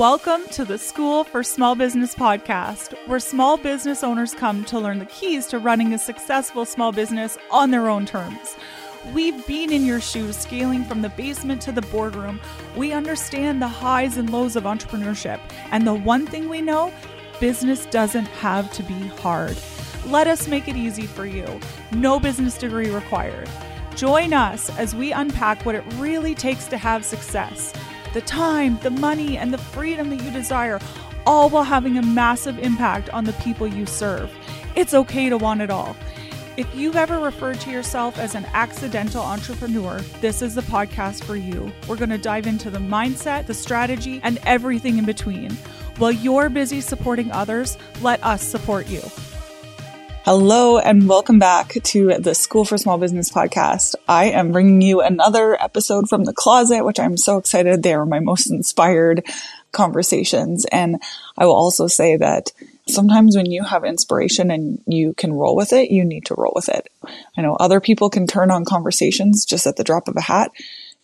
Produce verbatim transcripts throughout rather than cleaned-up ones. Welcome to the School for Small Business Podcast, where small business owners come to learn the keys to running a successful small business on their own terms. We've been in your shoes, scaling from the basement to the boardroom. We understand the highs and lows of entrepreneurship. And the one thing we know, business doesn't have to be hard. Let us make it easy for you. No business degree required. Join us as we unpack what it really takes to have success. The time, the money, and the freedom that you desire, all while having a massive impact on the people you serve. It's okay to want it all. If you've ever referred to yourself as an accidental entrepreneur, this is the podcast for you. We're going to dive into the mindset, the strategy, and everything in between. While you're busy supporting others, let us support you. Hello, and welcome back to the School for Small Business Podcast. I am bringing you another episode from the closet, which I'm so excited. They are my most inspired conversations. And I will also say that sometimes when you have inspiration and you can roll with it, you need to roll with it. I know other people can turn on conversations just at the drop of a hat,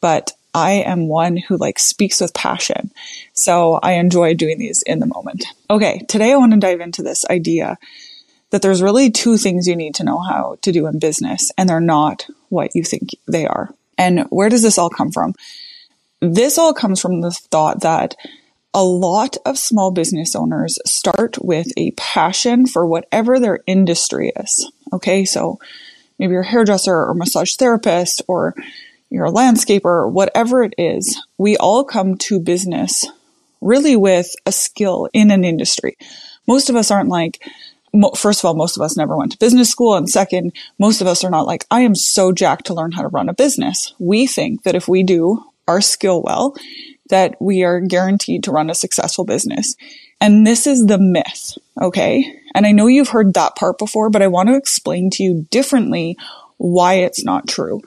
but I am one who like speaks with passion. So I enjoy doing these in the moment. Okay, today I want to dive into this idea that there's really two things you need to know how to do in business, and they're not what you think they are. And where does this all come from? This all comes from the thought that a lot of small business owners start with a passion for whatever their industry is. Okay, so maybe you're a hairdresser or massage therapist or you're a landscaper, whatever it is, we all come to business really with a skill in an industry. Most of us aren't like, first of all, most of us never went to business school. And second, most of us are not like, I am so jacked to learn how to run a business. We think that if we do our skill well, that we are guaranteed to run a successful business. And this is the myth, okay? And I know you've heard that part before, but I want to explain to you differently why it's not true.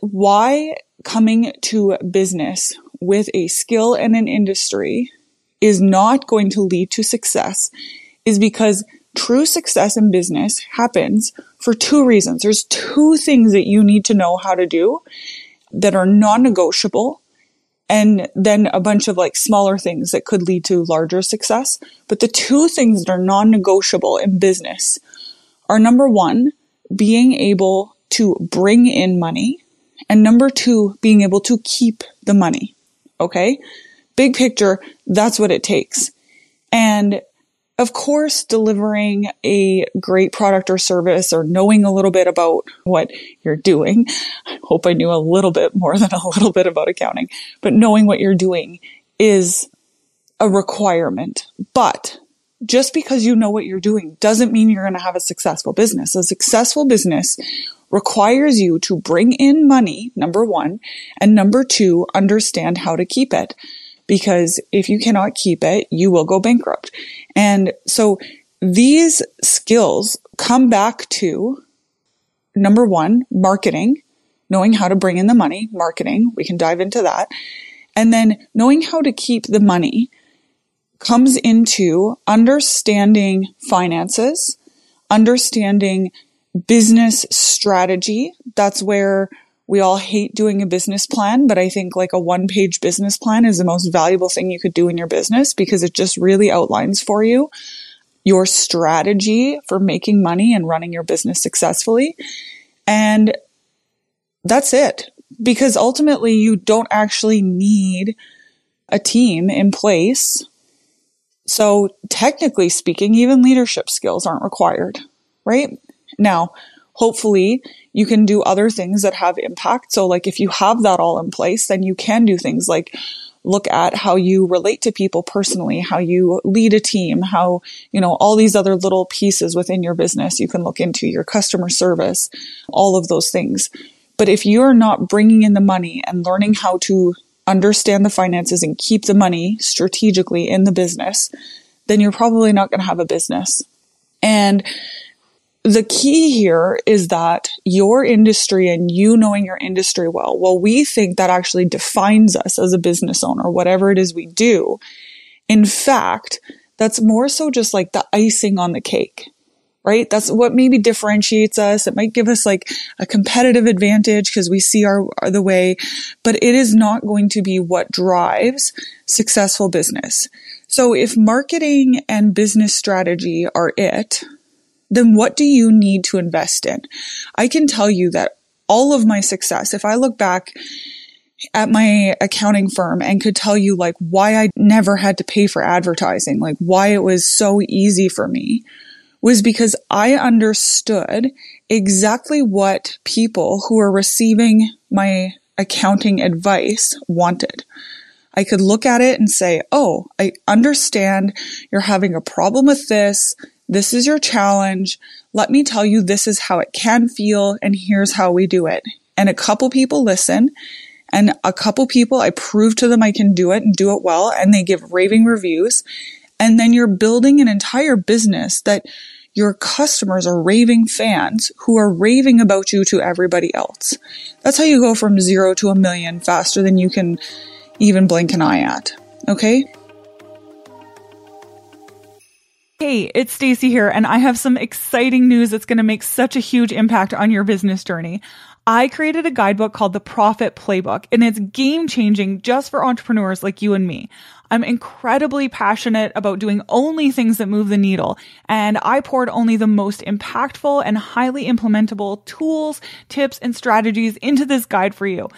Why coming to business with a skill and an industry is not going to lead to success is because true success in business happens for two reasons. There's two things that you need to know how to do that are non-negotiable, and then a bunch of like smaller things that could lead to larger success. But the two things that are non-negotiable in business are, number one, being able to bring in money, and number two, being able to keep the money. Okay? Big picture, that's what it takes. And of course, delivering a great product or service or knowing a little bit about what you're doing. I hope I knew a little bit more than a little bit about accounting, but knowing what you're doing is a requirement. But just because you know what you're doing doesn't mean you're going to have a successful business. A successful business requires you to bring in money, number one, and number two, understand how to keep it. Because if you cannot keep it, you will go bankrupt. And so these skills come back to, number one, marketing, knowing how to bring in the money, marketing, we can dive into that. And then knowing how to keep the money comes into understanding finances, understanding business strategy. That's where we all hate doing a business plan, but I think like a one-page business plan is the most valuable thing you could do in your business because it just really outlines for you your strategy for making money and running your business successfully. And that's it. Because ultimately, you don't actually need a team in place. So technically speaking, even leadership skills aren't required, right? Now, hopefully, you can do other things that have impact. So like if you have that all in place, then you can do things like look at how you relate to people personally, how you lead a team, how, you know, all these other little pieces within your business. You can look into your customer service, all of those things. But if you're not bringing in the money and learning how to understand the finances and keep the money strategically in the business, then you're probably not going to have a business. And the key here is that your industry and you knowing your industry well, well, we think that actually defines us as a business owner, whatever it is we do. In fact, that's more so just like the icing on the cake, right? That's what maybe differentiates us. It might give us like a competitive advantage because we see our, our the way, but it is not going to be what drives successful business. So if marketing and business strategy are it, then what do you need to invest in? I can tell you that all of my success, if I look back at my accounting firm and could tell you like why I never had to pay for advertising, like why it was so easy for me, was because I understood exactly what people who were receiving my accounting advice wanted. I could look at it and say, oh, I understand you're having a problem with this. This is your challenge. Let me tell you, this is how it can feel, and here's how we do it. And a couple people listen, and a couple people, I prove to them I can do it and do it well, and they give raving reviews. And then you're building an entire business that your customers are raving fans who are raving about you to everybody else. That's how you go from zero to a million faster than you can even blink an eye at. Okay? Hey, it's Stacey here, and I have some exciting news that's going to make such a huge impact on your business journey. I created a guidebook called The Profit Playbook, and it's game-changing just for entrepreneurs like you and me. I'm incredibly passionate about doing only things that move the needle, and I poured only the most impactful and highly implementable tools, tips, and strategies into this guide for you.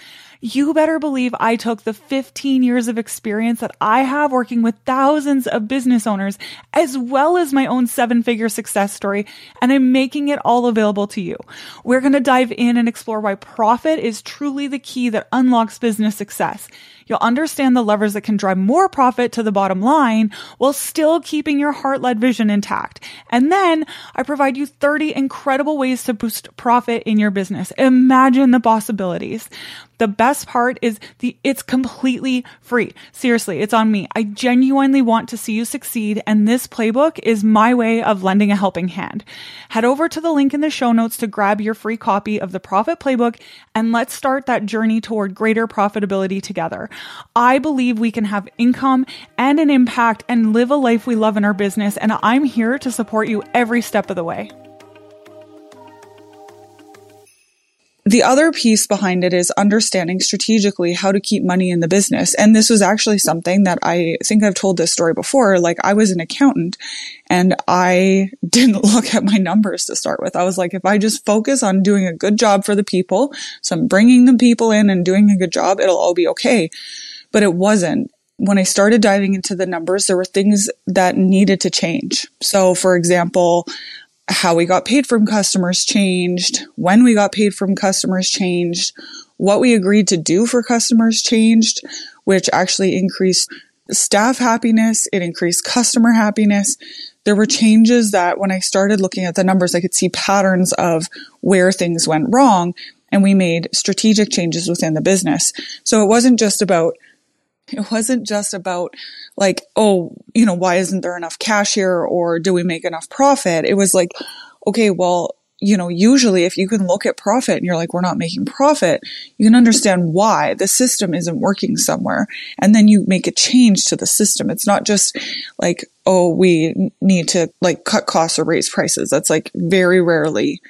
You better believe I took the fifteen years of experience that I have working with thousands of business owners, as well as my own seven-figure success story, and I'm making it all available to you. We're going to dive in and explore why profit is truly the key that unlocks business success. You'll understand the levers that can drive more profit to the bottom line while still keeping your heart-led vision intact. And then I provide you thirty incredible ways to boost profit in your business. Imagine the possibilities. The best part is the it's completely free. Seriously, it's on me. I genuinely want to see you succeed, and this playbook is my way of lending a helping hand. Head over to the link in the show notes to grab your free copy of The Profit Playbook, and let's start that journey toward greater profitability together. I believe we can have income and an impact and live a life we love in our business, and I'm here to support you every step of the way. The other piece behind it is understanding strategically how to keep money in the business. And this was actually something that I think I've told this story before. Like, I was an accountant and I didn't look at my numbers to start with. I was like, if I just focus on doing a good job for the people, so I'm bringing the people in and doing a good job, it'll all be okay. But it wasn't. When I started diving into the numbers, there were things that needed to change. So, for example, how we got paid from customers changed, when we got paid from customers changed, what we agreed to do for customers changed, which actually increased staff happiness, it increased customer happiness. There were changes that when I started looking at the numbers, I could see patterns of where things went wrong, and we made strategic changes within the business. So it wasn't just about It wasn't just about like, oh, you know, why isn't there enough cash here, or do we make enough profit? It was like, okay, well, you know, usually if you can look at profit and you're like, we're not making profit, you can understand why the system isn't working somewhere. And then you make a change to the system. It's not just like, oh, we need to like cut costs or raise prices. That's like very rarely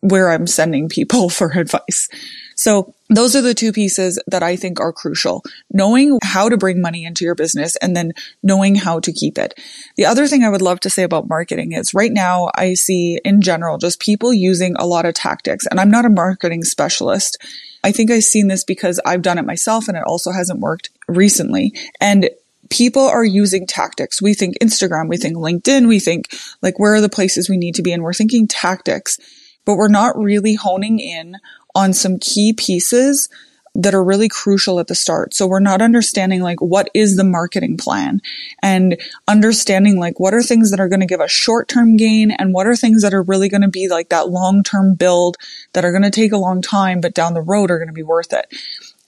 where I'm sending people for advice. So those are the two pieces that I think are crucial: knowing how to bring money into your business, and then knowing how to keep it. The other thing I would love to say about marketing is right now I see in general just people using a lot of tactics, and I'm not a marketing specialist. I think I've seen this because I've done it myself, and it also hasn't worked recently. And people are using tactics. We think Instagram, we think LinkedIn, we think like where are the places we need to be, and we're thinking tactics, but we're not really honing in on some key pieces that are really crucial at the start. So we're not understanding like what is the marketing plan, and understanding like what are things that are going to give us short-term gain, and what are things that are really going to be like that long-term build that are going to take a long time, but down the road are going to be worth it.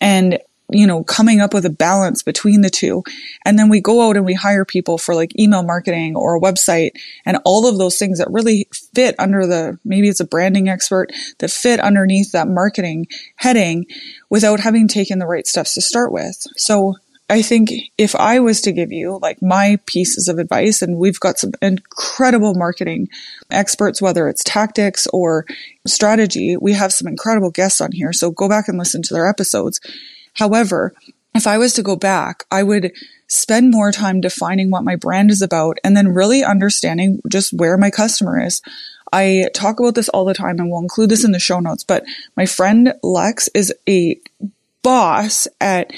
And, you know, coming up with a balance between the two. And then we go out and we hire people for like email marketing or a website and all of those things that really fit under the, maybe it's a branding expert, that fit underneath that marketing heading without having taken the right steps to start with. So I think if I was to give you like my pieces of advice, and we've got some incredible marketing experts, whether it's tactics or strategy, we have some incredible guests on here. So go back and listen to their episodes. However, if I was to go back, I would spend more time defining what my brand is about and then really understanding just where my customer is. I talk about this all the time and we'll include this in the show notes, but my friend Lex is a boss at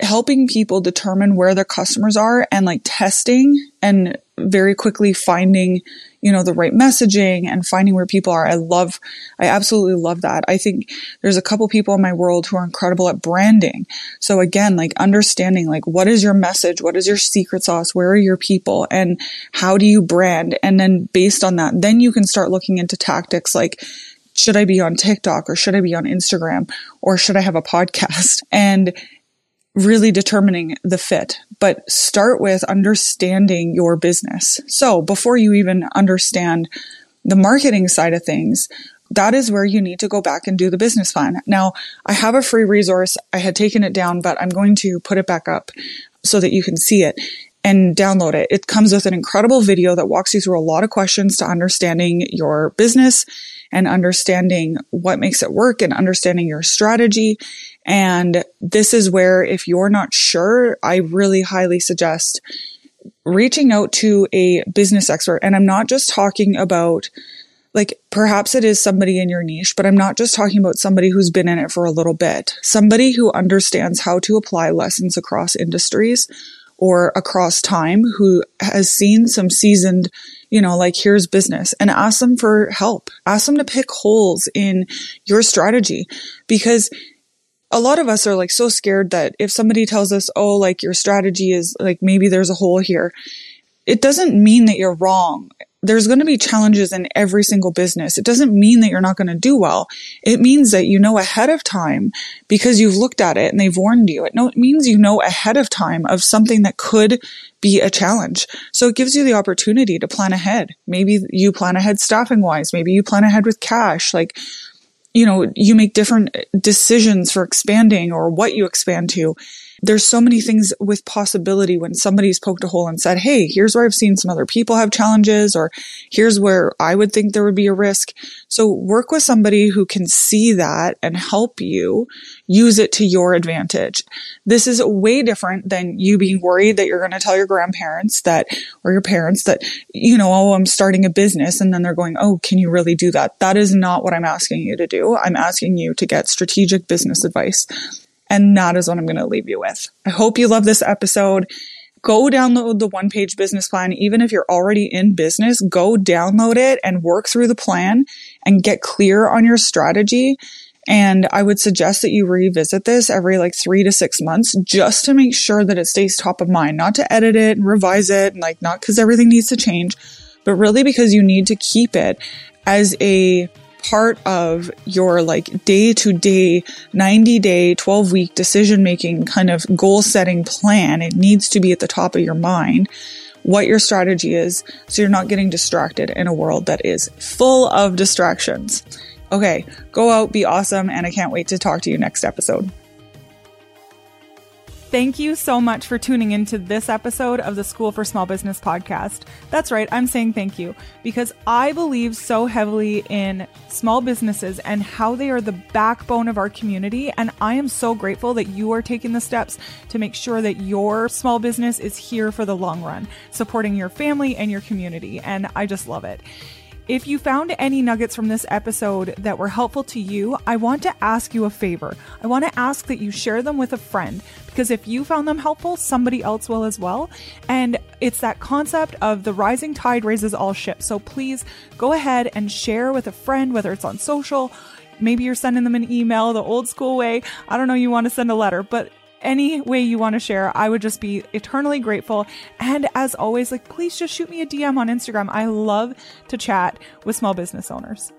helping people determine where their customers are and like testing and very quickly finding, you know, the right messaging and finding where people are. I love, I absolutely love that. I think there's a couple people in my world who are incredible at branding. So again, like understanding, like what is your message? What is your secret sauce? Where are your people? And how do you brand? And then based on that, then you can start looking into tactics like, should I be on TikTok or should I be on Instagram or should I have a podcast? And really determining the fit, but start with understanding your business. So before you even understand the marketing side of things, that is where you need to go back and do the business plan. Now, I have a free resource. I had taken it down, but I'm going to put it back up so that you can see it and download it. It comes with an incredible video that walks you through a lot of questions to understanding your business and understanding what makes it work and understanding your strategy. And this is where, if you're not sure, I really highly suggest reaching out to a business expert. And I'm not just talking about, like, perhaps it is somebody in your niche, but I'm not just talking about somebody who's been in it for a little bit. Somebody who understands how to apply lessons across industries or across time, who has seen some seasoned, you know, like, here's business, and ask them for help. Ask them to pick holes in your strategy, because a lot of us are like so scared that if somebody tells us, oh, like your strategy is like, maybe there's a hole here, it doesn't mean that you're wrong. There's going to be challenges in every single business. It doesn't mean that you're not going to do well. It means that you know ahead of time because you've looked at it and they've warned you. It, no, it means you know ahead of time of something that could be a challenge. So it gives you the opportunity to plan ahead. Maybe you plan ahead staffing wise. Maybe you plan ahead with cash. Like, you know, you make different decisions for expanding or what you expand to. There's so many things with possibility when somebody's poked a hole and said, hey, here's where I've seen some other people have challenges, or here's where I would think there would be a risk. So work with somebody who can see that and help you use it to your advantage. This is way different than you being worried that you're going to tell your grandparents that, or your parents that, you know, oh, I'm starting a business. And then they're going, oh, can you really do that? That is not what I'm asking you to do. I'm asking you to get strategic business advice. And that is what I'm going to leave you with. I hope you love this episode. Go download the one-page business plan. Even if you're already in business, go download it and work through the plan and get clear on your strategy. And I would suggest that you revisit this every like three to six months just to make sure that it stays top of mind, not to edit it and revise it, and like not because everything needs to change, but really because you need to keep it as a part of your like day-to-day, ninety-day, twelve-week decision-making kind of goal-setting plan. It needs to be at the top of your mind what your strategy is, so you're not getting distracted in a world that is full of distractions. Okay, go out, be awesome, and I can't wait to talk to you next episode. Thank you so much for tuning into this episode of the School for Small Business podcast. That's right, I'm saying thank you because I believe so heavily in small businesses and how they are the backbone of our community. And I am so grateful that you are taking the steps to make sure that your small business is here for the long run, supporting your family and your community. And I just love it. If you found any nuggets from this episode that were helpful to you, I want to ask you a favor. I want to ask that you share them with a friend, because if you found them helpful, somebody else will as well. And it's that concept of the rising tide raises all ships. So please go ahead and share with a friend, whether it's on social, maybe you're sending them an email the old school way. I don't know, you want to send a letter, but any way you want to share, I would just be eternally grateful. And as always, like, please just shoot me a D M on Instagram. I love to chat with small business owners.